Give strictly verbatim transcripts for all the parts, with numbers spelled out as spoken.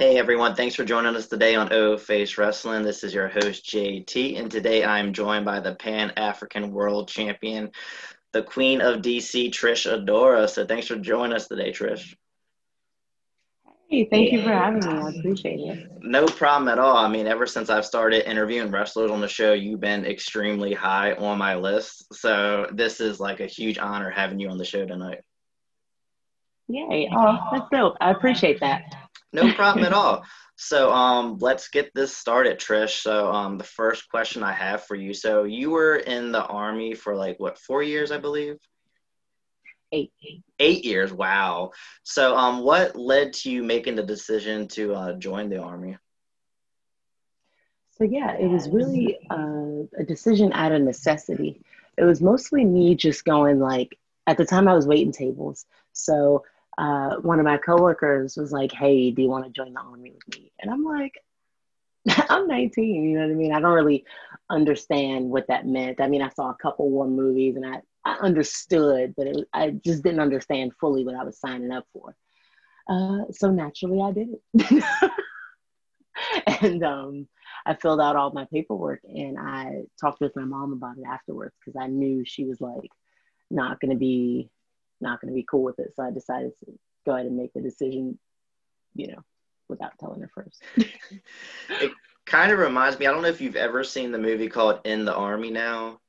Hey everyone, thanks for joining us today on O Face Wrestling. This is your host J T, and today I'm joined by the Pan-African World Champion, the Queen of D C, Trish Adora. So thanks for joining us today, Trish. Hey, thank you for having me. I appreciate it. No problem at all. I mean, ever since I've started interviewing wrestlers on the show, you've been extremely high on my list. So this is like a huge honor having you on the show tonight. Yay. Oh, that's dope. I appreciate that. No problem at all. So um, let's get this started, Trish. So um, the first question I have for you. So you were in the Army for like, what, four years, I believe? Eight. Eight years, wow. So um, what led to you making the decision to uh, join the Army? So yeah, it was really uh, a decision out of necessity. It was mostly me just going like, at the time I was waiting tables. So uh, one of my coworkers was like, hey, do you want to join the Army with me? And I'm like, I'm nineteen, you know what I mean? I don't really understand what that meant. I mean, I saw a couple war movies and I, I understood, but it, I just didn't understand fully what I was signing up for. Uh, so naturally, I did it. And um, I filled out all my paperwork and I talked with my mom about it afterwards because I knew she was like not going to be not going to be cool with it. So I decided to go ahead and make the decision, you know, without telling her first. It kind of reminds me, I don't know if you've ever seen the movie called In the Army Now,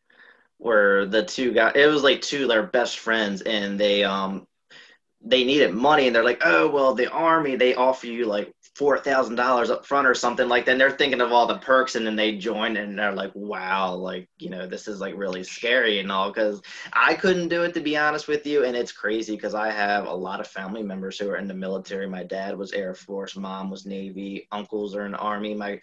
where the two guys, it was like two of their best friends, and they um they needed money, and they're like, oh, well, the Army, they offer you like four thousand dollars up front or something like that, and they're thinking of all the perks, and then they join, and they're like, wow, like, you know, this is like really scary and all, because I couldn't do it, to be honest with you. And it's crazy because I have a lot of family members who are in the military. My dad was Air Force, mom was Navy, uncles are in the Army. My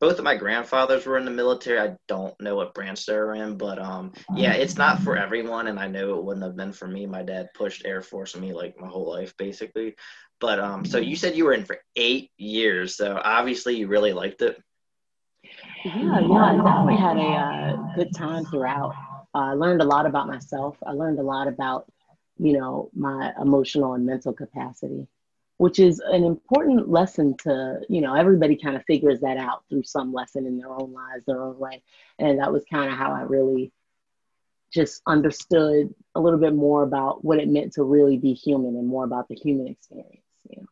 Both of my grandfathers were in the military. I don't know what branch they're in, but um, yeah, it's not for everyone, and I know it wouldn't have been for me. My dad pushed Air Force on me like my whole life, basically. But um, so you said you were in for eight years, so obviously you really liked it. Yeah, yeah, I definitely had a uh, good time throughout. Uh, I learned a lot about myself. I learned a lot about, you know, my emotional and mental capacity, which is an important lesson to, you know, everybody kind of figures that out through some lesson in their own lives, their own way. And that was kind of how I really just understood a little bit more about what it meant to really be human and more about the human experience, you know.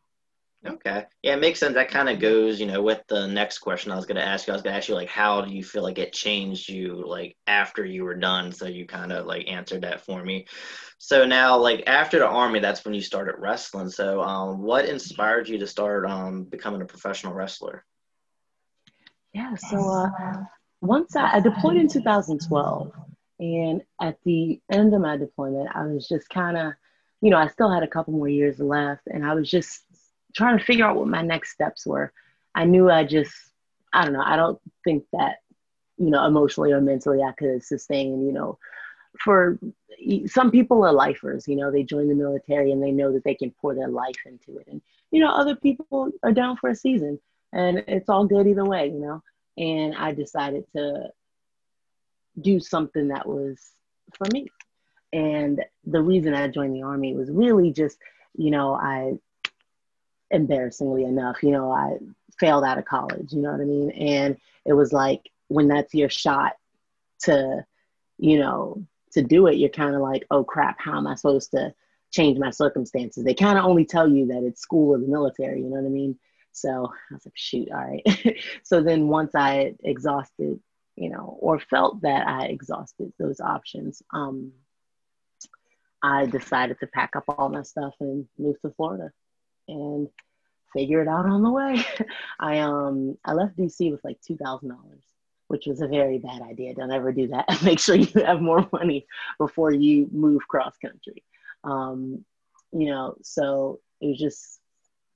Okay. Yeah, it makes sense. That kind of goes, you know, with the next question I was going to ask you. I was going to ask you, like, how do you feel like it changed you, like, after you were done? So you kind of, like, answered that for me. So now, like, after the Army, that's when you started wrestling. So um, what inspired you to start um, becoming a professional wrestler? Yeah, so uh, once I, I deployed in two thousand twelve, and at the end of my deployment, I was just kind of, you know, I still had a couple more years left, and I was just trying to figure out what my next steps were. I knew I just, I don't know, I don't think that, you know, emotionally or mentally I could sustain, you know, for some people are lifers, you know, they join the military and they know that they can pour their life into it. And, you know, other people are down for a season and it's all good either way, you know. And I decided to do something that was for me. And the reason I joined the Army was really just, you know, I, embarrassingly enough, you know, I failed out of college, you know what I mean? And it was like, when that's your shot to, you know, to do it, you're kind of like, oh crap, how am I supposed to change my circumstances? They kind of only tell you that it's school or the military, you know what I mean? So I was like, shoot, all right. So then once I exhausted, you know, or felt that I exhausted those options, um, I decided to pack up all my stuff and move to Florida and figure it out on the way. I, um, I left D C with like two thousand dollars. Which was a very bad idea. Don't ever do that. Make sure you have more money before you move cross country. Um, you know, so it was just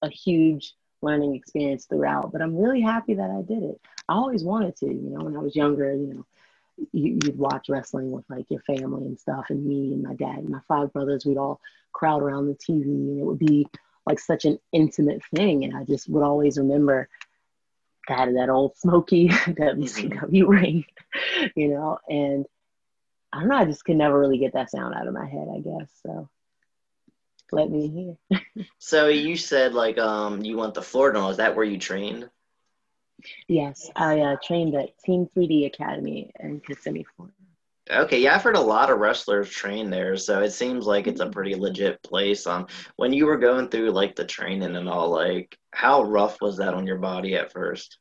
a huge learning experience throughout, but I'm really happy that I did it. I always wanted to, you know, when I was younger, you know, you, you'd watch wrestling with like your family and stuff, and me and my dad and my five brothers, we'd all crowd around the T V, and it would be like such an intimate thing. And I just would always remember that that old smoky W C W ring, you know, and I don't know, I just could never really get that sound out of my head, I guess, so. let me hear. So you said like um you went to Florida. Is that where you trained? Yes, I uh, trained at Team three D Academy in Kissimmee, Florida. Okay, yeah, I've heard a lot of wrestlers train there, so it seems like it's a pretty legit place. Um, when you were going through, like, the training and all, like, how rough was that on your body at first?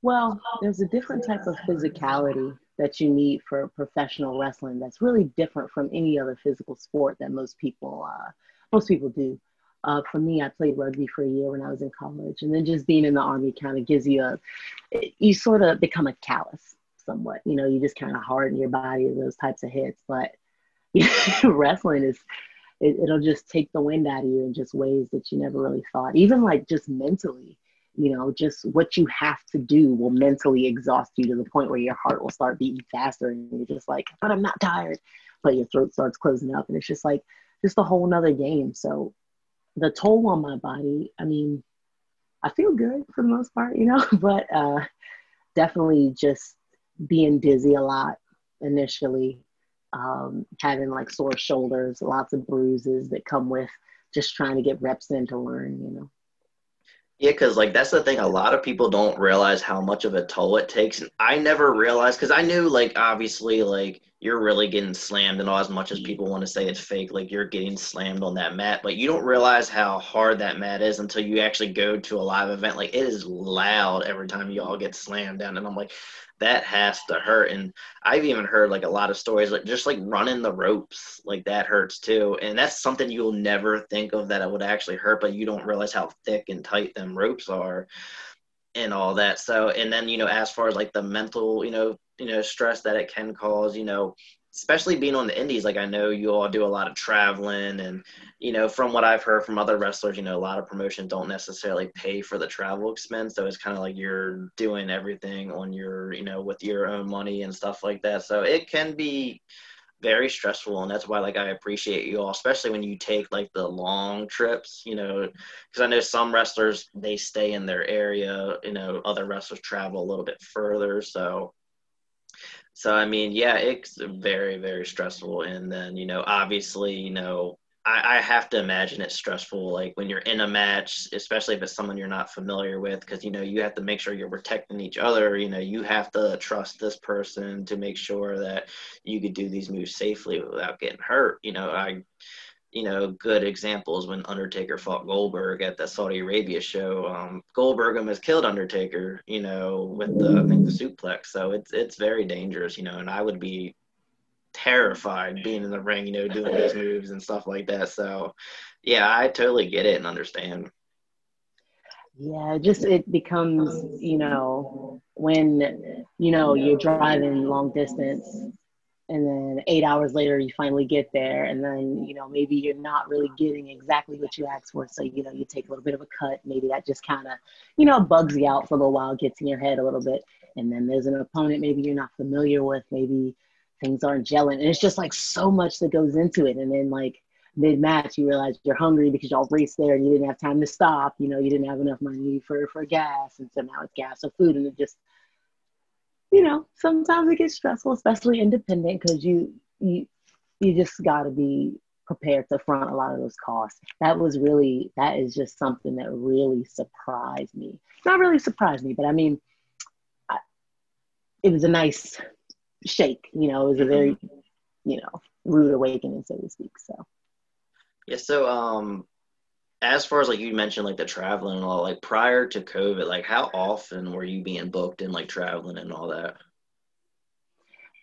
Well, there's a different type of physicality that you need for professional wrestling that's really different from any other physical sport that most people, uh, most people do. Uh, for me, I played rugby for a year when I was in college, and then just being in the Army kind of gives you a, you sort of become a callous. Somewhat, you know, you just kind of harden your body to those types of hits. But yeah, wrestling is, it, it'll just take the wind out of you in just ways that you never really thought. Even like just mentally, you know, just what you have to do will mentally exhaust you to the point where your heart will start beating faster, and you're just like, but I'm not tired. But your throat starts closing up, and it's just like, just a whole nother game. So the toll on my body, I mean, I feel good for the most part, you know, but uh, definitely just being dizzy a lot initially, um, having like sore shoulders, lots of bruises that come with just trying to get reps in to learn, you know? Yeah, because like that's the thing. A lot of people don't realize how much of a toll it takes. And I never realized, because I knew like obviously like you're really getting slammed and all, as much as people want to say it's fake, like you're getting slammed on that mat, but you don't realize how hard that mat is until you actually go to a live event. Like it is loud every time you all get slammed down, and I'm like, that has to hurt. And I've even heard like a lot of stories, like just like running the ropes, like that hurts too. And that's something you'll never think of that it would actually hurt, but you don't realize how thick and tight them ropes are and all that. So, and then, you know, as far as like the mental, you know, you know, stress that it can cause, you know, especially being on the indies, like I know you all do a lot of traveling, and, you know, from what I've heard from other wrestlers, you know, a lot of promotions don't necessarily pay for the travel expense. So it's kind of like you're doing everything on your, you know, with your own money and stuff like that. So it can be very stressful. And that's why, like, I appreciate you all, especially when you take like the long trips, you know, because I know some wrestlers, they stay in their area, you know, other wrestlers travel a little bit further. So So, I mean, yeah, it's very, very stressful. And then, you know, obviously, you know, I, I have to imagine it's stressful, like when you're in a match, especially if it's someone you're not familiar with, because, you know, you have to make sure you're protecting each other. You know, you have to trust this person to make sure that you could do these moves safely without getting hurt. You know, I, you know, good examples when Undertaker fought Goldberg at the Saudi Arabia show. Um, Goldberg almost killed Undertaker, you know, with the, I think the suplex. So it's it's very dangerous, you know, and I would be terrified being in the ring, you know, doing these moves and stuff like that. So, yeah, I totally get it and understand. Yeah, just it becomes, you know, when, you know, you're driving long distance, and then eight hours later, you finally get there. And then, you know, maybe you're not really getting exactly what you asked for. So, you know, you take a little bit of a cut. Maybe that just kind of, you know, bugs you out for a little while, gets in your head a little bit. And then there's an opponent maybe you're not familiar with. Maybe things aren't gelling. And it's just like so much that goes into it. And then like mid-match, you realize you're hungry because y'all raced there and you didn't have time to stop. You know, you didn't have enough money for, for gas. And so now it's gas or food. And it just, you know, sometimes it gets stressful, especially independent, because you, you you just got to be prepared to front a lot of those costs. That was really, that is just something that really surprised me. Not really surprised me, but I mean, I, it was a nice shake, you know, it was a very, you know, rude awakening, so to speak, so. Yeah, so, um, as far as like you mentioned, like the traveling and all, like prior to COVID, like how often were you being booked and like traveling and all that?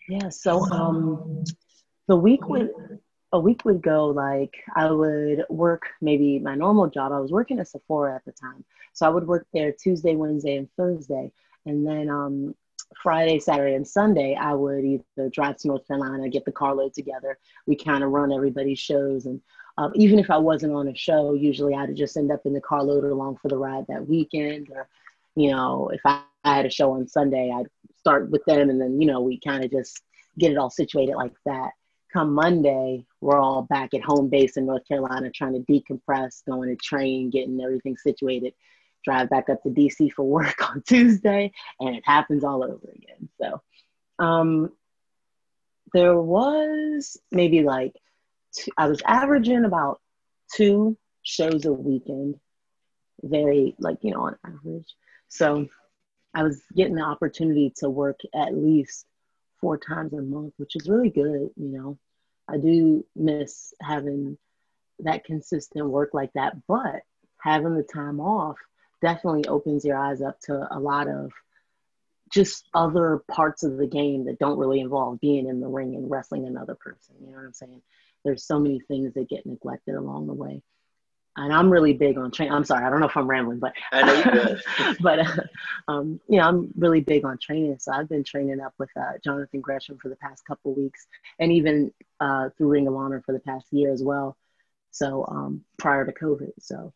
Yeah, so um, the week would a week would go like I would work maybe my normal job. I was working at Sephora at the time, so I would work there Tuesday, Wednesday, and Thursday, and then um, Friday, Saturday, and Sunday I would either drive to North Carolina, get the carload together. We kind of run everybody's shows and. Um, even if I wasn't on a show, usually I'd just end up in the carload along for the ride that weekend. Or, you know, if I, I had a show on Sunday, I'd start with them. And then, you know, we kind of just get it all situated like that. Come Monday, we're all back at home base in North Carolina, trying to decompress, going to train, getting everything situated, drive back up to D C for work on Tuesday. And it happens all over again. So um, there was maybe like t- I was averaging about two shows a weekend, very like, you know, on average. So I was getting the opportunity to work at least four times a month, which is really good. You know, I do miss having that consistent work like that, but having the time off definitely opens your eyes up to a lot of just other parts of the game that don't really involve being in the ring and wrestling another person. You know what I'm saying? There's so many things that get neglected along the way. And I'm really big on training. I'm sorry, I don't know if I'm rambling, but I know you're good. but uh, um, you know, I'm really big on training. So I've been training up with uh, Jonathan Gresham for the past couple of weeks, and even uh, through Ring of Honor for the past year as well. So um, prior to COVID, so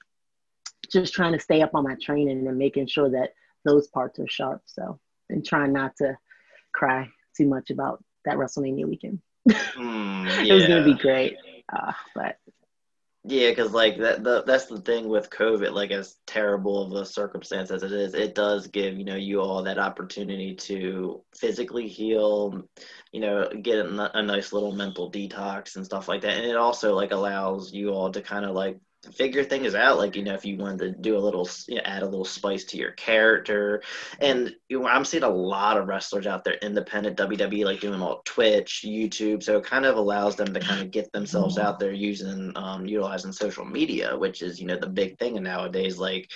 just trying to stay up on my training and making sure that those parts are sharp. So, and trying not to cry too much about that WrestleMania weekend. Mm, yeah. It was gonna be great, uh, but. Yeah, because, like, that the, that's the thing with COVID, like, as terrible of a circumstance as it is, it does give, you know, you all that opportunity to physically heal, you know, get a, a nice little mental detox and stuff like that. And it also, like, allows you all to kind of, like, figure things out. Like, you know, if you wanted to do a little, you know, add a little spice to your character. And you know, I'm seeing a lot of wrestlers out there, independent W W E, like doing all Twitch, YouTube. So it kind of allows them to kind of get themselves out there using, um, utilizing social media, which is, you know, the big thing nowadays. Like,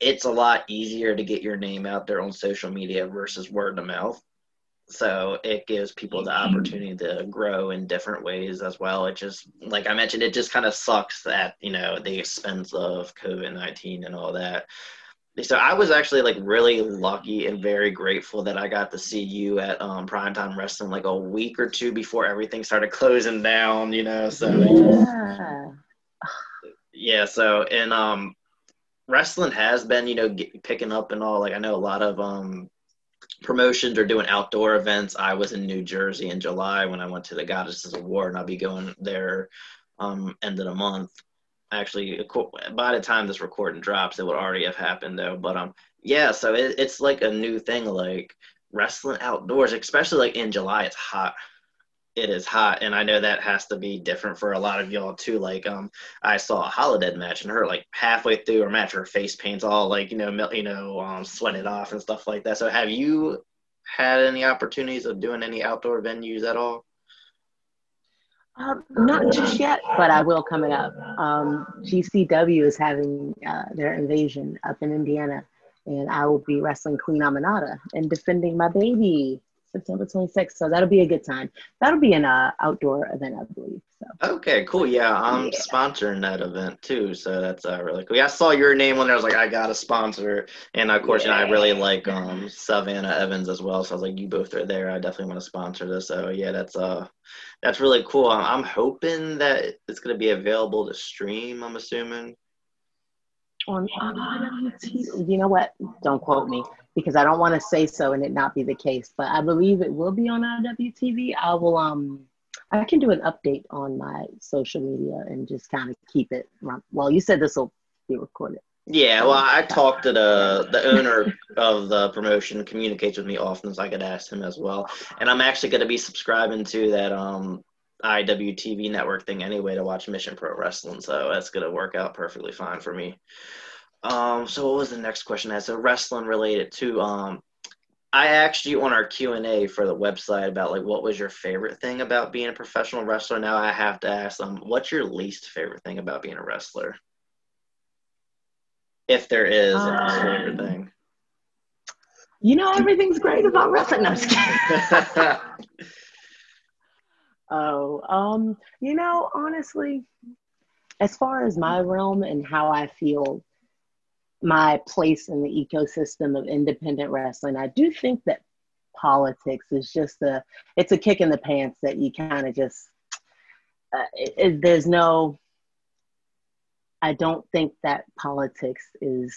it's a lot easier to get your name out there on social media versus word of mouth. So it gives people the opportunity to grow in different ways as well. It just, like I mentioned, it just kind of sucks that, you know, the expense of COVID nineteen and all that. So I was actually, like, really lucky and very grateful that I got to see you at um, Primetime Wrestling, like, a week or two before everything started closing down, you know, so. Yeah. Yeah, so, and um, wrestling has been, you know, get, picking up and all. Like, I know a lot of um. promotions are doing outdoor events. I was in New Jersey in July when I went to the Goddesses of War, and I'll be going there um, end of the month. Actually, by the time this recording drops, it would already have happened though. But um, yeah, so it, it's like a new thing, like wrestling outdoors, especially like in July. It's hot. It is hot, and I know that has to be different for a lot of y'all too. Like, um, I saw a Holodead match, and her, like, halfway through her match, her face paint's all, like, you know, melt, you know, um, sweated off and stuff like that. So, have you had any opportunities of doing any outdoor venues at all? Uh, not just yet, but I will coming up. Um, G C W is having uh, their invasion up in Indiana, and I will be wrestling Queen Aminata and defending my baby. September twenty-sixth, so that'll be a good time. That'll be an uh, outdoor event, I believe. So. Okay, cool. Yeah, I'm yeah. sponsoring that event too, so that's uh, really cool. Yeah, I saw your name on there. I was like, I got a sponsor, and of course, yeah. you know, I really like um, Savannah Evans as well. So I was like, you both are there. I definitely want to sponsor this. So yeah, that's uh, that's really cool. I'm hoping that it's going to be available to stream. I'm assuming. On I W T V, you know what? Don't quote me, because I don't want to say so and it not be the case, but I believe it will be on I W T V. I will, um, I can do an update on my social media and just kind of keep it. Well, you said this will be recorded. Yeah, well, I talked to the the owner of the promotion, communicates with me often, so I could ask him as well. And I'm actually going to be subscribing to that um, I W T V network thing anyway to watch Mission Pro Wrestling, so that's going to work out perfectly fine for me. Um, so what was the next question? That's so wrestling related too. Um, I asked you on our Q and A for the website about, like, what was your favorite thing about being a professional wrestler? Now I have to ask them, um, what's your least favorite thing about being a wrestler? If there is um, a favorite thing. You know, everything's great about wrestling. No, I'm just kidding. Oh, um, you know, honestly, as far as my realm and how I feel my place in the ecosystem of independent wrestling, I do think that politics is just a, it's a kick in the pants that you kind of just, uh, it, it, there's no, I don't think that politics is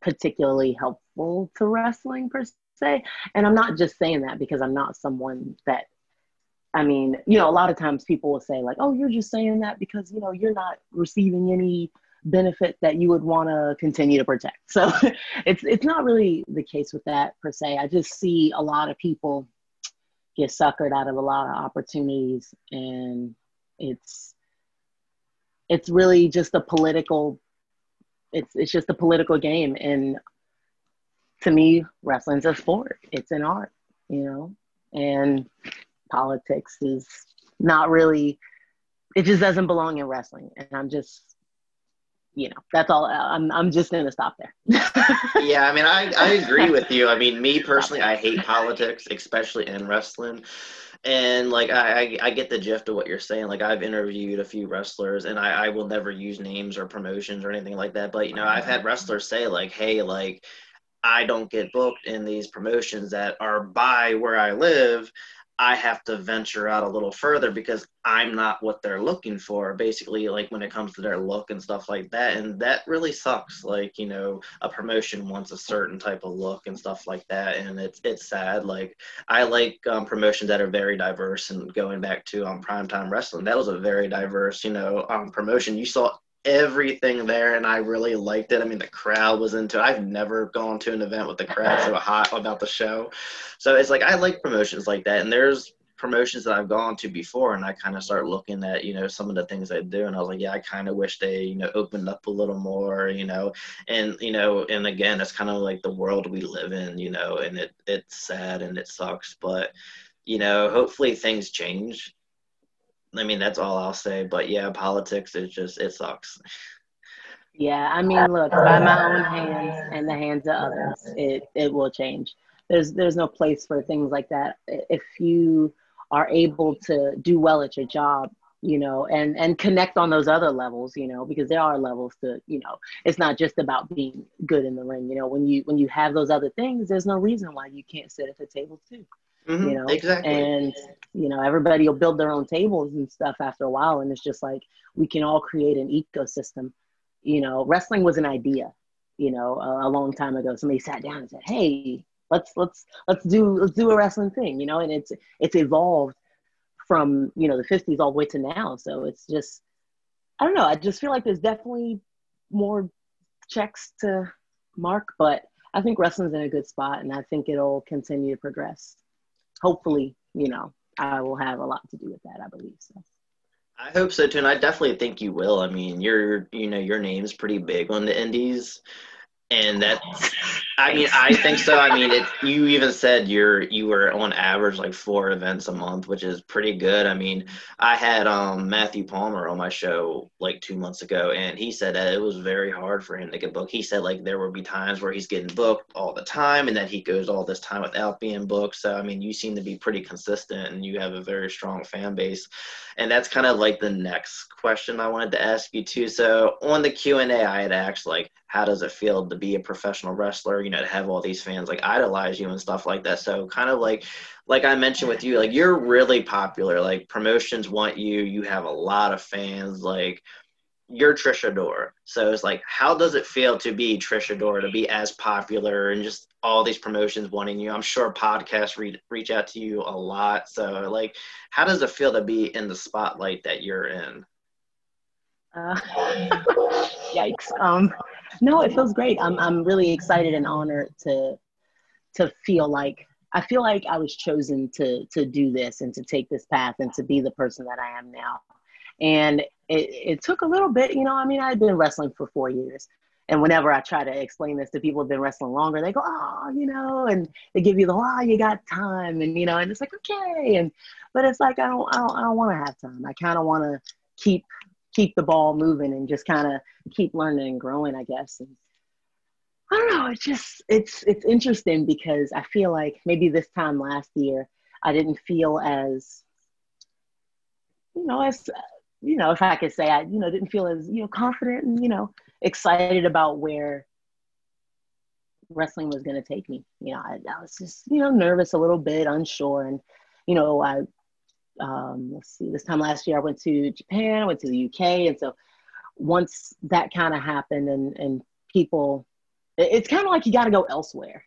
particularly helpful to wrestling per se. And I'm not just saying that because I'm not someone that, I mean, you know, a lot of times people will say, like, oh, you're just saying that because, you know, you're not receiving any benefit that you would want to continue to protect. So it's it's not really the case with that per se. I just see a lot of people get suckered out of a lot of opportunities. And it's, it's really just a political, it's, it's just a political game. And to me, wrestling's a sport. It's an art, you know, and politics is not really, it just doesn't belong in wrestling. And I'm just, you know, that's all. I'm, I'm just going to stop there. Yeah, I mean, I, I agree with you. I mean, me personally, I hate politics, especially in wrestling. And, like, I, I get the gist of what you're saying. Like, I've interviewed a few wrestlers, and I, I will never use names or promotions or anything like that. But, you know, I've had wrestlers say, like, hey, like, I don't get booked in these promotions that are by where I live. I have to venture out a little further because I'm not what they're looking for, basically, like when it comes to their look and stuff like that. And that really sucks. Like, you know, a promotion wants a certain type of look and stuff like that. And it's, it's sad. Like, I like um, promotions that are very diverse, and going back to um, Primetime Wrestling, that was a very diverse, you know, um, promotion. You saw everything there, and I really liked it. I mean, the crowd was into it. I've never gone to an event with the crowd so hot about the show. So it's like, I like promotions like that, and there's promotions that I've gone to before, and I kind of start looking at, you know, some of the things they do, and I was like, yeah, I kind of wish they, you know, opened up a little more, you know. And, you know, and again, it's kind of like the world we live in, you know, and it it's sad and it sucks, but, you know, hopefully things change. I mean, that's all I'll say. But, yeah, politics is just, it sucks. Yeah, I mean, look, by my own hands and the hands of others, it, it will change. There's, there's no place for things like that. If you are able to do well at your job, you know, and, and connect on those other levels, you know, because there are levels to, you know, it's not just about being good in the ring. You know, when you, when you have those other things, there's no reason why you can't sit at the table too. Mm-hmm, you know, exactly. And, you know, everybody will build their own tables and stuff after a while. And it's just like, we can all create an ecosystem. You know, wrestling was an idea, you know, a, a long time ago. Somebody sat down and said, hey, let's, let's, let's do, let's do a wrestling thing, you know, and it's, it's evolved from, you know, the fifties all the way to now. So it's just, I don't know. I just feel like there's definitely more checks to mark, but I think wrestling's in a good spot, and I think it'll continue to progress. Hopefully, you know, I will have a lot to do with that, I believe so. I hope so, too, and I definitely think you will. I mean, you're, you know, your name's pretty big on the indies, and that, I mean, I think so. I mean, it, you even said you're, you were on average like four events a month, which is pretty good. I mean, I had um, Matthew Palmer on my show like two months ago, and he said that it was very hard for him to get booked. He said, like, there would be times where he's getting booked all the time, and then he goes all this time without being booked. So, I mean, you seem to be pretty consistent, and you have a very strong fan base. And that's kind of like the next question I wanted to ask you, too. So on the Q and A, I had asked, like, how does it feel to be a professional wrestler, you know, to have all these fans, like, idolize you and stuff like that? So kind of like, like I mentioned with you, like, you're really popular. Like, promotions want you. You have a lot of fans. Like, you're Trish Adora. So it's like, how does it feel to be Trish Adora, to be as popular and just all these promotions wanting you? I'm sure podcasts re- reach out to you a lot. So, like, how does it feel to be in the spotlight that you're in? Uh, yikes. Um, no, it feels great. I'm I'm really excited and honored to to feel like, I feel like I was chosen to to do this and to take this path and to be the person that I am now. And it, it took a little bit, you know, I mean, I've been wrestling for four years. And whenever I try to explain this to people who've been wrestling longer, they go, oh, you know, and they give you the, oh, you got time. And, you know, and it's like, okay. And, but it's like, I don't, I don't, I don't want to have time. I kind of want to keep, keep the ball moving and just kind of keep learning and growing, I guess. And I don't know. It's just, it's, it's interesting because I feel like maybe this time last year, I didn't feel as, you know, as, you know, if I could say, I, you know, didn't feel as, you know, confident and, you know, excited about where wrestling was going to take me. You know, I, I was just, you know, nervous a little bit, unsure. And, you know, I, um, let's see, this time last year, I went to Japan, I went to the U K. And so once that kind of happened and, and people, it, it's kind of like you got to go elsewhere,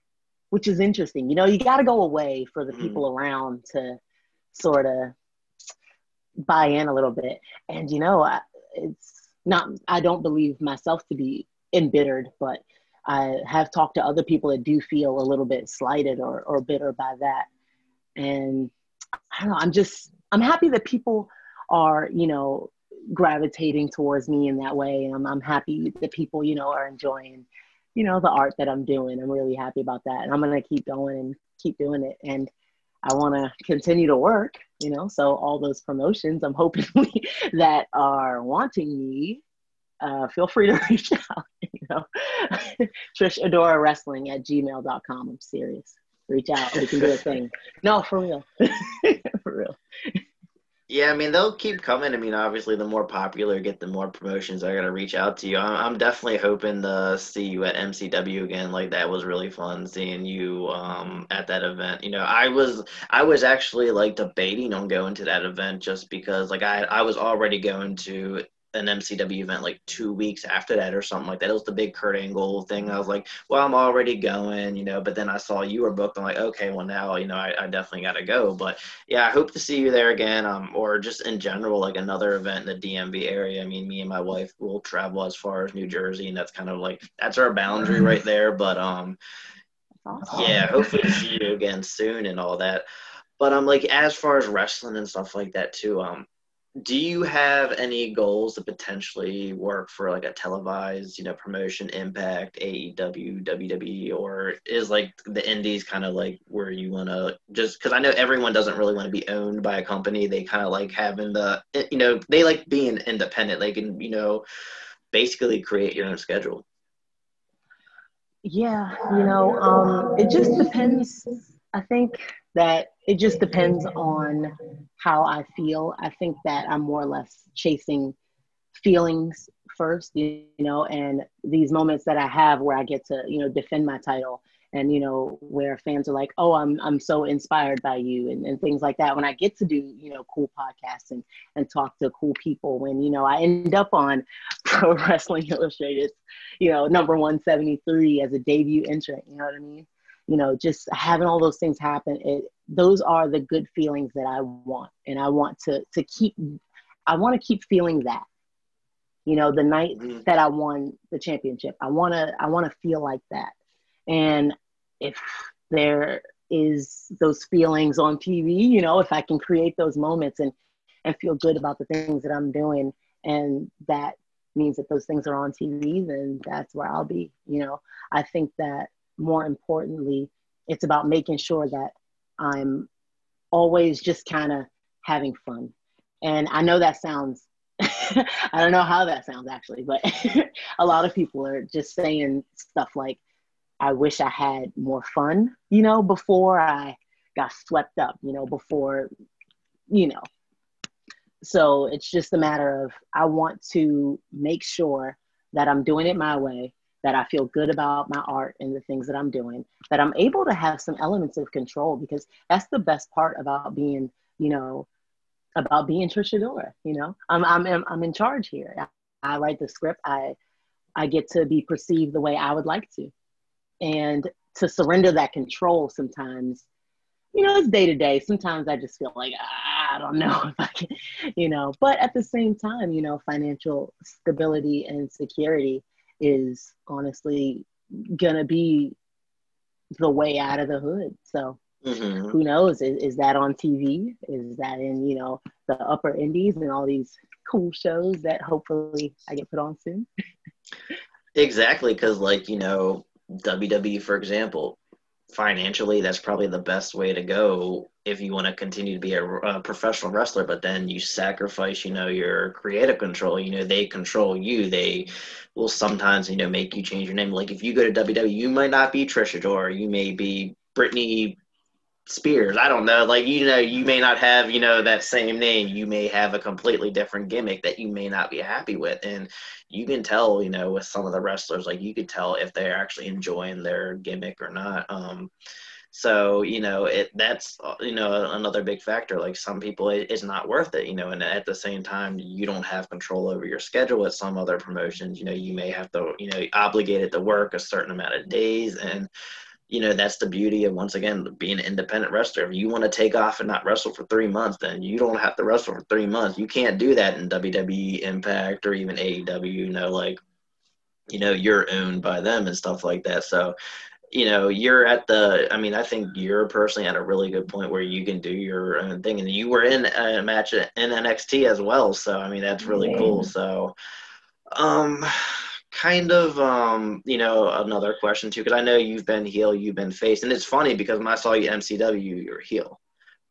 which is interesting. You know, you got to go away for the people mm. around to sort of buy in a little bit. And, you know, I, it's not, I don't believe myself to be embittered, but I have talked to other people that do feel a little bit slighted or, or bitter by that. And I don't know, I'm just, I'm happy that people are, you know, gravitating towards me in that way. And I'm, I'm happy that people, you know, are enjoying, you know, the art that I'm doing. I'm really happy about that. And I'm going to keep going and keep doing it. And I want to continue to work, you know, so all those promotions, I'm hoping we, that are wanting me, uh, feel free to reach out, you know, Trish Adora Wrestling at gmail dot com. I'm serious. Reach out. We can do a thing. No, for real. For real. Yeah, I mean, they'll keep coming. I mean, obviously, the more popular you get, the more promotions are going to reach out to you. I'm definitely hoping to see you at M C W again. Like, that was really fun seeing you um, at that event. You know, I was I was actually, like, debating on going to that event just because, like, I, I was already going to an M C W event, like, two weeks after that or something like that. It was the big Kurt Angle thing. I was like, well, I'm already going, you know, but then I saw you were booked. I'm like, okay, well, now, you know, I, I definitely got to go. But, yeah, I hope to see you there again, um, or just in general, like, another event in the D M V area. I mean, me and my wife will travel as far as New Jersey, and that's kind of, like, that's our boundary right there. But, um, awesome. Yeah, hopefully see you again soon and all that. But, um, like, as far as wrestling and stuff like that, too, um, do you have any goals to potentially work for like a televised, you know, promotion, Impact, A E W, W W E, or is like the indies kind of like where you want to just, because I know everyone doesn't really want to be owned by a company. They kind of like having the, you know, they like being independent. They can, you know, basically create your own schedule. Yeah. You know, um, it just depends. I think that it just depends on how I feel. I think that I'm more or less chasing feelings first, you know, and these moments that I have where I get to, you know, defend my title and, you know, where fans are like, oh, I'm I'm so inspired by you and, and things like that. When I get to do, you know, cool podcasts and, and talk to cool people, when, you know, I end up on Pro Wrestling Illustrated, you know, number one seventy-three as a debut entrant, you know what I mean? You know, just having all those things happen, it, those are the good feelings that I want. And I want to, to keep, I want to keep feeling that, you know, the night mm-hmm. that I won the championship, I want to, I want to feel like that. And if there is those feelings on T V, you know, if I can create those moments and, and feel good about the things that I'm doing, and that means that those things are on T V, then that's where I'll be. You know, I think that, more importantly, it's about making sure that I'm always just kind of having fun. And I know that sounds, I don't know how that sounds actually, but a lot of people are just saying stuff like, I wish I had more fun, you know, before I got swept up, you know, before, you know. So it's just a matter of, I want to make sure that I'm doing it my way, that I feel good about my art and the things that I'm doing, that I'm able to have some elements of control, because that's the best part about being, you know, about being Trish Adora. You know, I'm, I'm, I'm in charge here. I, I write the script. I, I get to be perceived the way I would like to, and to surrender that control sometimes, you know, it's day to day. Sometimes I just feel like, I don't know if I can, you know, but at the same time, you know, financial stability and security is honestly gonna be the way out of the hood. So mm-hmm. who knows, is, is that on T V? Is that in, you know, the upper indies and all these cool shows that hopefully I get put on soon? Exactly, because like, you know, W W E, for example, financially, that's probably the best way to go if you want to continue to be a, a professional wrestler, but then you sacrifice, you know, your creative control. You know, they control you. They will sometimes, you know, make you change your name. Like if you go to W W E, you might not be Trish Adora. You may be Brittany Spears. I don't know. Like, you know, you may not have, you know, that same name. You may have a completely different gimmick that you may not be happy with. And you can tell, you know, with some of the wrestlers, like you could tell if they're actually enjoying their gimmick or not. Um, So, you know, it that's, you know, another big factor. Like some people, it, it's not worth it, you know, and at the same time, you don't have control over your schedule at some other promotions. You know, you may have to, you know, obligated to work a certain amount of days. And, you know, that's the beauty of, once again, being an independent wrestler. If you want to take off and not wrestle for three months, then you don't have to wrestle for three months. You can't do that in W W E, Impact, or even A E W, you know, like, you know, you're owned by them and stuff like that. So you know, you're at the, I mean, I think you're personally at a really good point where you can do your own thing. And you were in a match in N X T as well. So, I mean, that's really yeah. cool. So, um, kind of, um, you know, another question too, because I know you've been heel, you've been face. And it's funny because when I saw you at M C W, you were heel.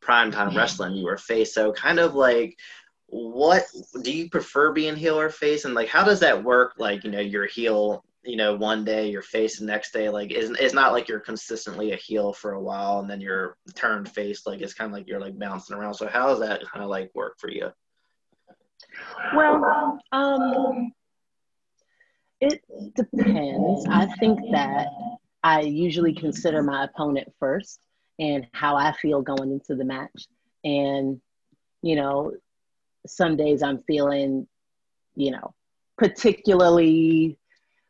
Primetime yeah. wrestling, you were face. So kind of like, what do you prefer, being heel or face? And like, how does that work? Like, you know, you're heel, you know, one day, your face the next day. Like, isn't it's not like you're consistently a heel for a while and then you're turned face. Like, it's kind of like you're like bouncing around. So how does that kind of like work for you? Well, um, it depends. I think that I usually consider my opponent first and how I feel going into the match. And, you know, some days I'm feeling, you know, particularly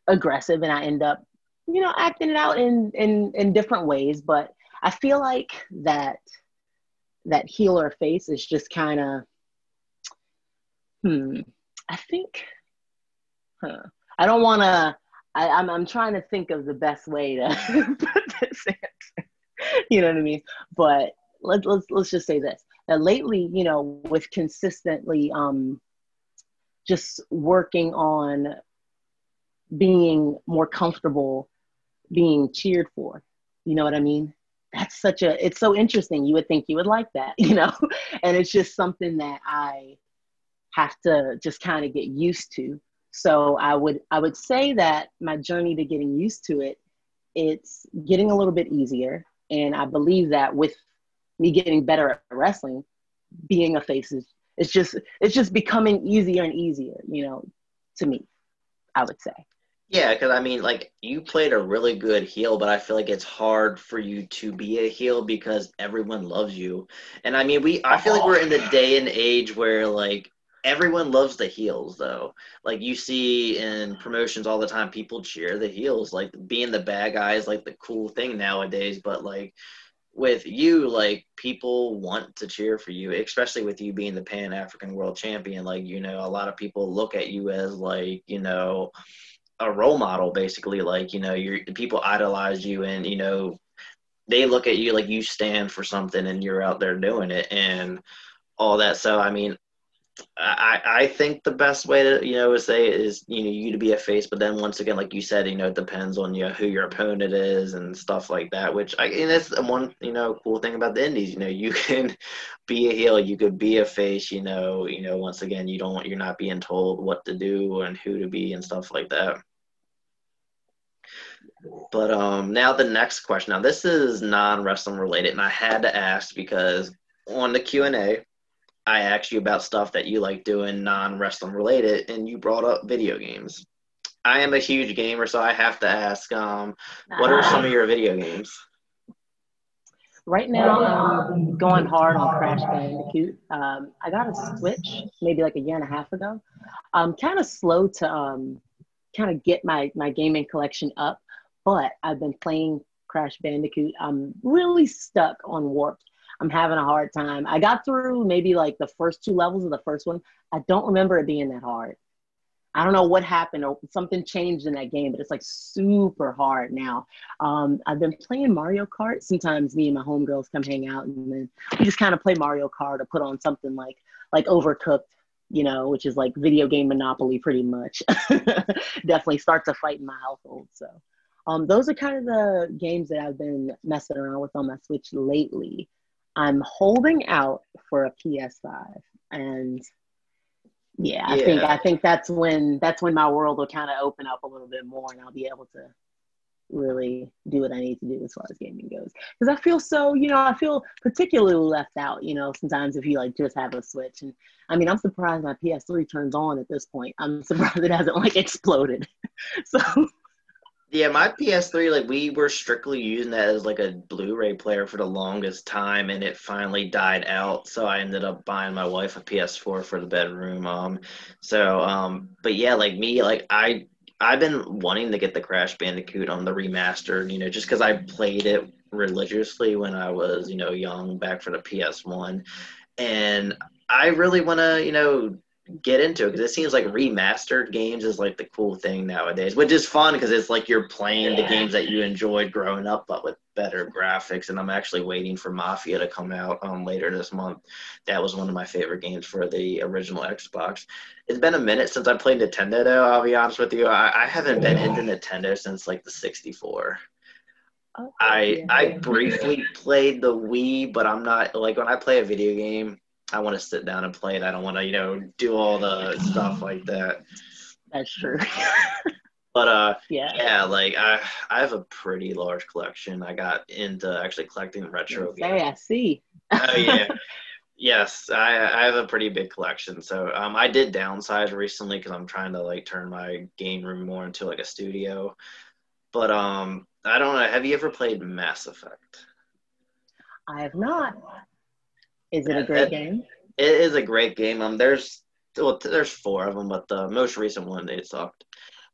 aggressive, and I end up, you know, acting it out in, in, in different ways. But I feel like that, that heel or face is just kind of, hmm, I think, huh. I don't want to, I'm, I'm trying to think of the best way to put this answer. You know what I mean? But let's, let's, let's just say this. Uh, lately, you know, with consistently um, just working on being more comfortable being cheered for, you know what I mean? That's such a, it's so interesting. You would think you would like that, you know? And it's just something that I have to just kind of get used to. So I would, I would say that my journey to getting used to it, it's getting a little bit easier. And I believe that with me getting better at wrestling, being a face is, it's just, it's just becoming easier and easier, you know, to me, I would say. Yeah, because I mean, like, you played a really good heel, but I feel like it's hard for you to be a heel because everyone loves you. And I mean, we, I feel like we're in the day and age where like everyone loves the heels though. Like you see in promotions all the time, people cheer the heels, like being the bad guy is like the cool thing nowadays. But like with you, like people want to cheer for you, especially with you being the Pan-African world champion. Like, you know, a lot of people look at you as like, you know, a role model, basically. Like, you know, you're, people idolize you, and, you know, they look at you like you stand for something and you're out there doing it and all that. So, I mean, I, I think the best way to, you know, is say is, you know, you to be a face, but then once again, like you said, you know, it depends on, you know, who your opponent is and stuff like that, which I, and that's one, you know, cool thing about the indies, you know, you can be a heel, you could be a face, you know, you know, once again, you don't, you're not being told what to do and who to be and stuff like that. But um, now the next question, now this is non-wrestling related, and I had to ask because on the Q and A, I asked you about stuff that you like doing non-wrestling related, and you brought up video games. I am a huge gamer, so I have to ask, um, what are some of your video games? Right now, I'm going hard on Crash Bandicoot. Um, I got a Switch maybe like a year and a half ago. I'm kind of slow to um, kind of get my, my gaming collection up, but I've been playing Crash Bandicoot. I'm really stuck on Warped. I'm having a hard time. I got through maybe like the first two levels of the first one. I don't remember it being that hard. I don't know what happened or something changed in that game, but it's like super hard now. Um, I've been playing Mario Kart. Sometimes me and my homegirls come hang out and then we just kind of play Mario Kart or put on something like, like Overcooked, you know, which is like video game Monopoly pretty much. Definitely starts a fight in my household. So um, those are kind of the games that I've been messing around with on my Switch lately. I'm holding out for a P S five, and yeah, I yeah. think I think that's when that's when my world will kind of open up a little bit more, and I'll be able to really do what I need to do as far as gaming goes. Because I feel so, you know, I feel particularly left out, you know, sometimes if you like just have a Switch, and I mean, I'm surprised my P S three turns on at this point. I'm surprised it hasn't like exploded. So. Yeah, my P S three, like, we were strictly using that as, like, a Blu-ray player for the longest time, and it finally died out, so I ended up buying my wife a P S four for the bedroom. Um, so, um, but, yeah, like, me, like, I, I've been wanting to get the Crash Bandicoot on the remastered, you know, just because I played it religiously when I was, you know, young, back for the P S one, and I really want to, you know, get into it, because it seems like remastered games is like the cool thing nowadays, which is fun because it's like you're playing yeah. the games that you enjoyed growing up but with better graphics. And I'm actually waiting for Mafia to come out um later this month. That was one of my favorite games for the original Xbox. It's been a minute since I played Nintendo though, I'll be honest with you. I, I haven't been into Nintendo since like the sixty-four. Oh, I I briefly played the Wii, but I'm not, like, when I play a video game, I want to sit down and play it. I don't want to, you know, do all the stuff like that. That's true. But, uh, yeah. yeah, like, I I have a pretty large collection. I got into actually collecting retro games. Hey, I see. Oh, yeah. Yes, I, I have a pretty big collection. So um, I did downsize recently because I'm trying to, like, turn my game room more into, like, a studio. But, um, I don't know. Have you ever played Mass Effect? I have not. Is it a great it, game? It is a great game. Um, there's well, there's four of them, but the most recent one they sucked.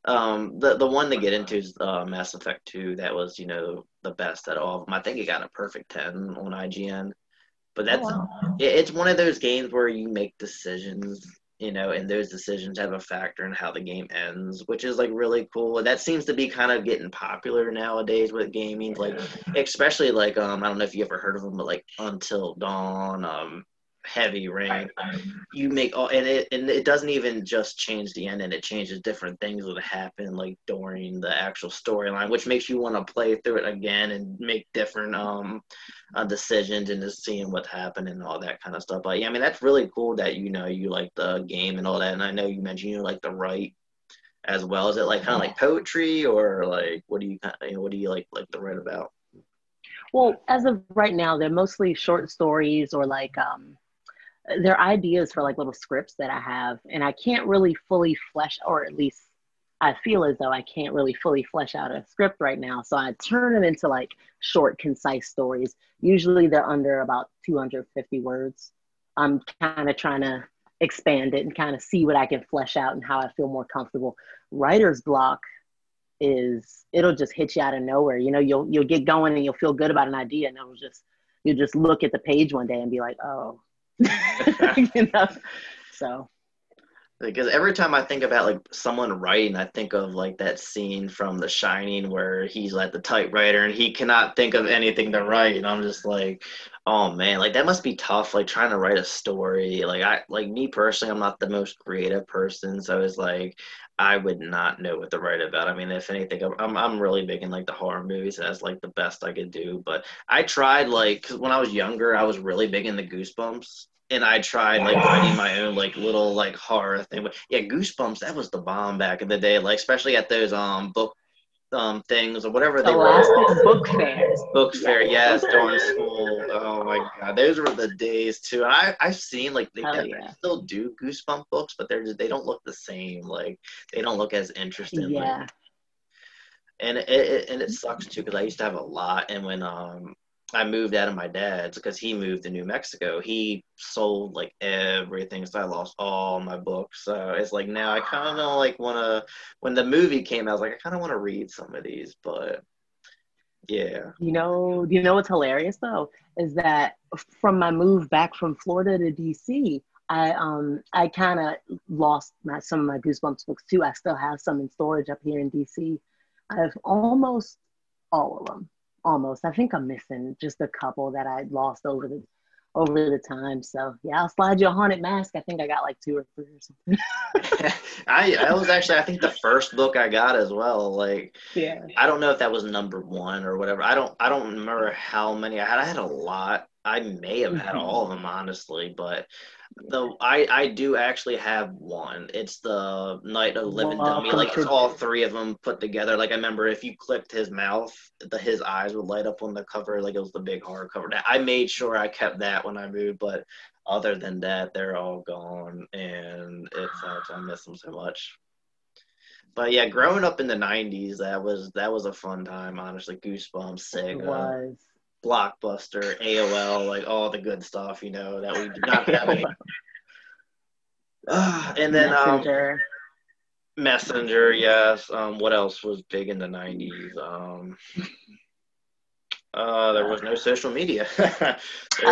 Um, the the one to get into is uh, Mass Effect two. That was, you know, the best out of all of them. I think it got a perfect ten on I G N. But that's oh, wow. it, it's one of those games where you make decisions, you know, and those decisions have a factor in how the game ends, which is, like, really cool. That seems to be kind of getting popular nowadays with gaming, like, especially, like, um, I don't know if you ever heard of them, but, like, Until Dawn, um, Heavy Rain. You make all, and it, and it doesn't even just change the end, and it changes different things that happen, like, during the actual storyline, which makes you want to play through it again and make different, um, Uh, decisions and just seeing what happened and all that kind of stuff. But yeah, I mean, that's really cool that, you know, you like the game and all that. And I know you mentioned you like to write as well. Is it like kind of like poetry, or like what do you you know, what do you like like to write about? Well, as of right now, they're mostly short stories, or like um, they're ideas for like little scripts that I have, and I can't really fully flesh, or at least I feel as though I can't really fully flesh out a script right now. So I turn them into like short, concise stories. Usually they're under about two hundred fifty words. I'm kind of trying to expand it and kind of see what I can flesh out and how I feel more comfortable. Writer's block is, it'll just hit you out of nowhere. You know, you'll, you'll get going and you'll feel good about an idea, and it'll just, you'll just look at the page one day and be like, oh, you know, so. Because every time I think about, like, someone writing, I think of, like, that scene from The Shining where he's at the typewriter and he cannot think of anything to write. And I'm just like, oh, man, like, that must be tough, like, trying to write a story. Like, I, like me personally, I'm not the most creative person. So it's like, I would not know what to write about. I mean, if anything, I'm, I'm really big in, like, the horror movies. That's, like, the best I could do. But I tried, like, 'cause when I was younger, I was really big in the Goosebumps. And I tried, like, writing my own, like, little, like, horror thing. But, yeah, Goosebumps, that was the bomb back in the day. Like, especially at those um book um things or whatever they were. Book fairs. Book fair, yes, during school. Oh, my God. Those were the days, too. And I, I've seen, like, they, oh, yeah. they still do Goosebump books, but they're just, they don't look the same. Like, they don't look as interesting. Yeah. Like. And, it, it, and it sucks, too, because I used to have a lot. And when – um. I moved out of my dad's because he moved to New Mexico. He sold like everything, so I lost all my books. So it's like now I kind of like want to. When the movie came out, I was like, I kind of want to read some of these, but yeah. You know, you know what's hilarious though is that from my move back from Florida to D C, I um I kind of lost my, some of my Goosebumps books too. I still have some in storage up here in D C. I have almost all of them. Almost. I think I'm missing just a couple that I lost over the over the time. So yeah, I'll slide you a haunted mask. I think I got like two or three or something. I I was actually I think the first book I got as well. Like yeah. I don't know if that was number one or whatever. I don't I don't remember how many I had. I had a lot. I may have had all of them honestly, but the I I do actually have one. It's the Night of the Living wow. Dummy. Like it's all three of them put together. Like I remember if you clipped his mouth, the his eyes would light up on the cover. Like it was the big hard cover. I made sure I kept that when I moved, but other than that, they're all gone, and it sucks. I miss them so much. But yeah, growing up in the nineties, that was that was a fun time. Honestly, Goosebumps, Sega. It was. Blockbuster, A O L, like all the good stuff, you know, that we did not have any. Uh, and then Messenger. Um, Messenger, yes. Um, what else was big in the nineties? Um, Uh, there was no social media. I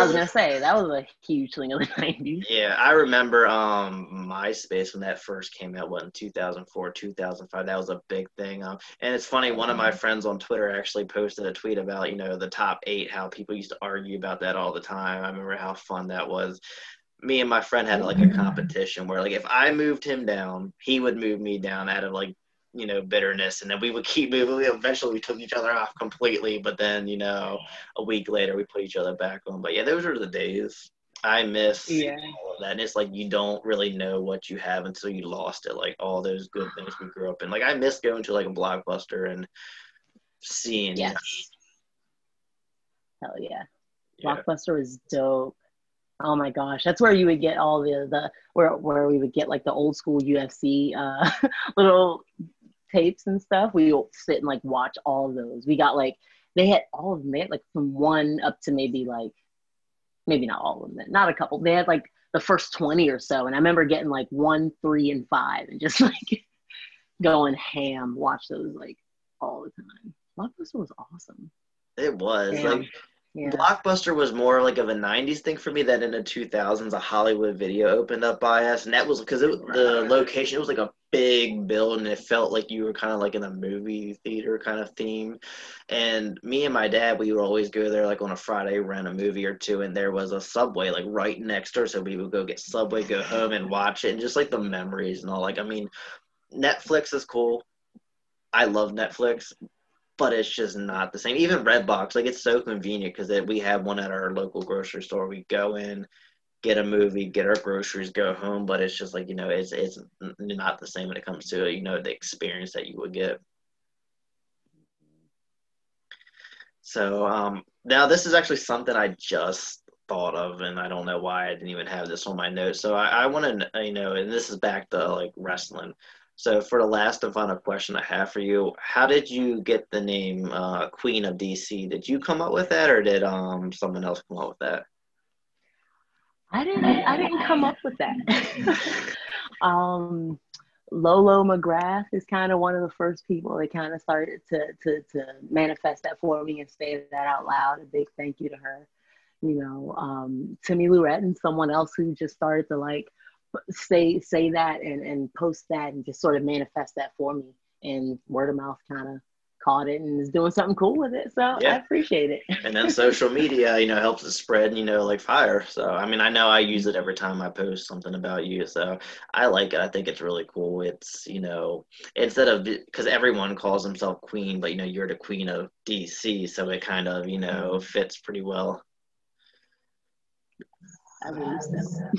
was gonna say that was a huge thing in the nineties. Yeah, I remember um MySpace when that first came out. What, in two thousand four, two thousand five? That was a big thing. Um, and it's funny. One of my friends on Twitter actually posted a tweet about you know the top eight. How people used to argue about that all the time. I remember how fun that was. Me and my friend had like a competition where like if I moved him down, he would move me down out of like. you know, bitterness, and then we would keep moving. We eventually took each other off completely, but then, you know, a week later we put each other back on. But yeah, those are the days I miss. Yeah. All of that. And it's like you don't really know what you have until you lost it. Like all those good things we grew up in. Like I miss going to like a Blockbuster and seeing. Yes. Hell yeah. yeah. Blockbuster was dope. Oh my gosh, that's where you would get all the the where where we would get like the old school U F C uh, little tapes and stuff. We would sit and like watch all of those. We got like, they had all of them. They had like from one up to maybe like, maybe not all of them, not a couple. They had like the first twenty or so. And I remember getting like one, three, and five and just like going ham, watch those like all the time. Blockbuster was awesome. It was. And, like, yeah. Blockbuster was more like of a nineties thing for me than in the two thousands. A Hollywood Video opened up by us, and that was because the location, it was like a big building. It felt like you were kind of like in a movie theater kind of theme. And me and my dad, we would always go there like on a Friday, rent a movie or two, and there was a Subway like right next door. So we would go get Subway, go home and watch it, and just like the memories and all. Like, I mean, Netflix is cool. I love Netflix. But it's just not the same. Even Redbox, like it's so convenient because we have one at our local grocery store. We go in, get a movie, get our groceries, go home. But it's just like, you know, it's it's not the same when it comes to, you know, the experience that you would get. So um, now this is actually something I just thought of, and I don't know why I didn't even have this on my notes. So I, I want to, you know, and this is back to like wrestling. So for the last and final question I have for you, how did you get the name uh, Queen of D C? Did you come up with that, or did um, someone else come up with that? I didn't. I didn't come up with that. um, Lolo McGrath is kind of one of the first people that kind of started to, to to manifest that for me and say that out loud. A big thank you to her. You know, um, Timmy Lurette and someone else who just started to like. say say that and and post that and just sort of manifest that for me, and word of mouth kind of caught it and is doing something cool with it, so yeah. I appreciate it. And then social media, you know, helps it spread, you know, like fire. So I mean, I know I use it every time I post something about you, so I like it. I think it's really cool. It's, you know, instead of, because everyone calls themselves Queen, but you know, you're the Queen of D C, so it kind of, you know, fits pretty well. I believe so.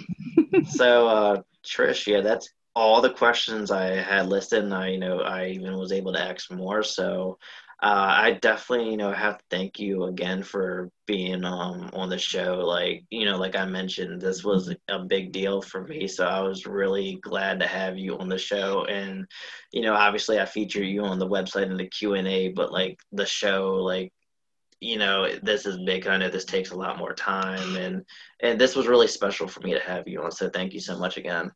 So, uh, Trish, yeah, that's all the questions I had listed, and I, you know, I even was able to ask more. So, uh, I definitely, you know, have to thank you again for being um, on the show. Like, you know, like I mentioned, this was a big deal for me, so I was really glad to have you on the show. And, you know, obviously, I feature you on the website in the Q and A, but like the show, like. You know, this is big. I know this takes a lot more time, and and this was really special for me to have you on. So thank you so much again.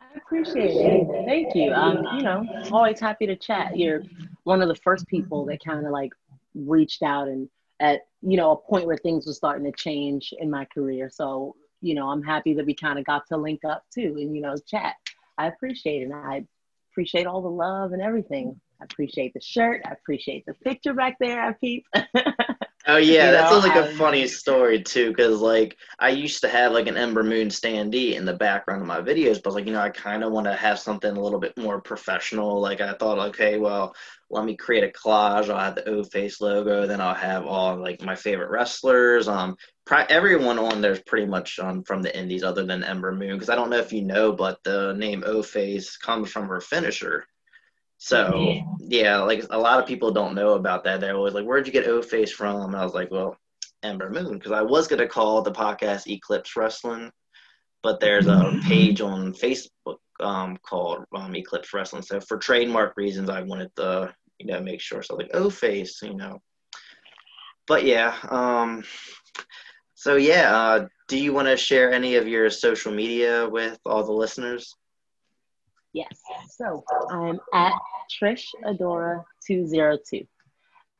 I appreciate it. Thank you. Um, you know, always happy to chat. You're one of the first people that kind of like reached out, and at, you know, a point where things were starting to change in my career. So, you know, I'm happy that we kind of got to link up too, and, you know, chat. I appreciate it. And I appreciate all the love and everything. I appreciate the shirt. I appreciate the picture back there. I peep. Oh, yeah. That sounds like a funny story, too, because, like, I used to have, like, an Ember Moon standee in the background of my videos, but, like, you know, I kind of want to have something a little bit more professional. Like, I thought, okay, well, let me create a collage. I'll have the O Face logo. Then I'll have all, like, my favorite wrestlers. Um, pri- Everyone on there is pretty much um, from the indies other than Ember Moon, because I don't know if you know, but the name O Face comes from her finisher. So, yeah, like, a lot of people don't know about that. They're always like, where'd you get O-Face from? And I was like, well, Ember Moon, because I was going to call the podcast Eclipse Wrestling, but there's a page on Facebook um, called um, Eclipse Wrestling. So, for trademark reasons, I wanted to, you know, make sure. So, like, O-Face, you know. But, yeah. Um, so, yeah, uh, do you want to share any of your social media with all the listeners? Yes, so I'm at Trish Adora two zero two.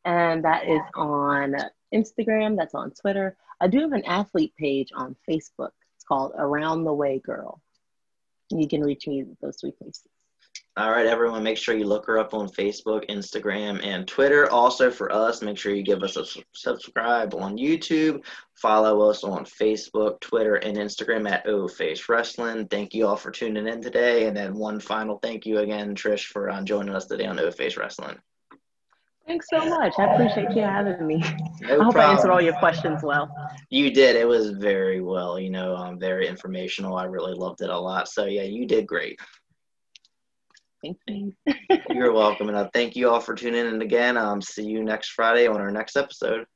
And that is on Instagram. That's on Twitter. I do have an athlete page on Facebook. It's called Around the Way Girl. You can reach me at those three places. All right, everyone, make sure you look her up on Facebook, Instagram, and Twitter. Also for us, make sure you give us a su- subscribe on YouTube. Follow us on Facebook, Twitter, and Instagram at O Face Wrestling. Thank you all for tuning in today. And then one final thank you again, Trish, for um, joining us today on O Face Wrestling. Thanks so much. I appreciate you having me. No I hope problem. I answered all your questions well. You did. It was very well, you know, um, very informational. I really loved it a lot. So, yeah, you did great. Thank you. You're welcome. And I thank you all for tuning in again. Um, see you next Friday on our next episode.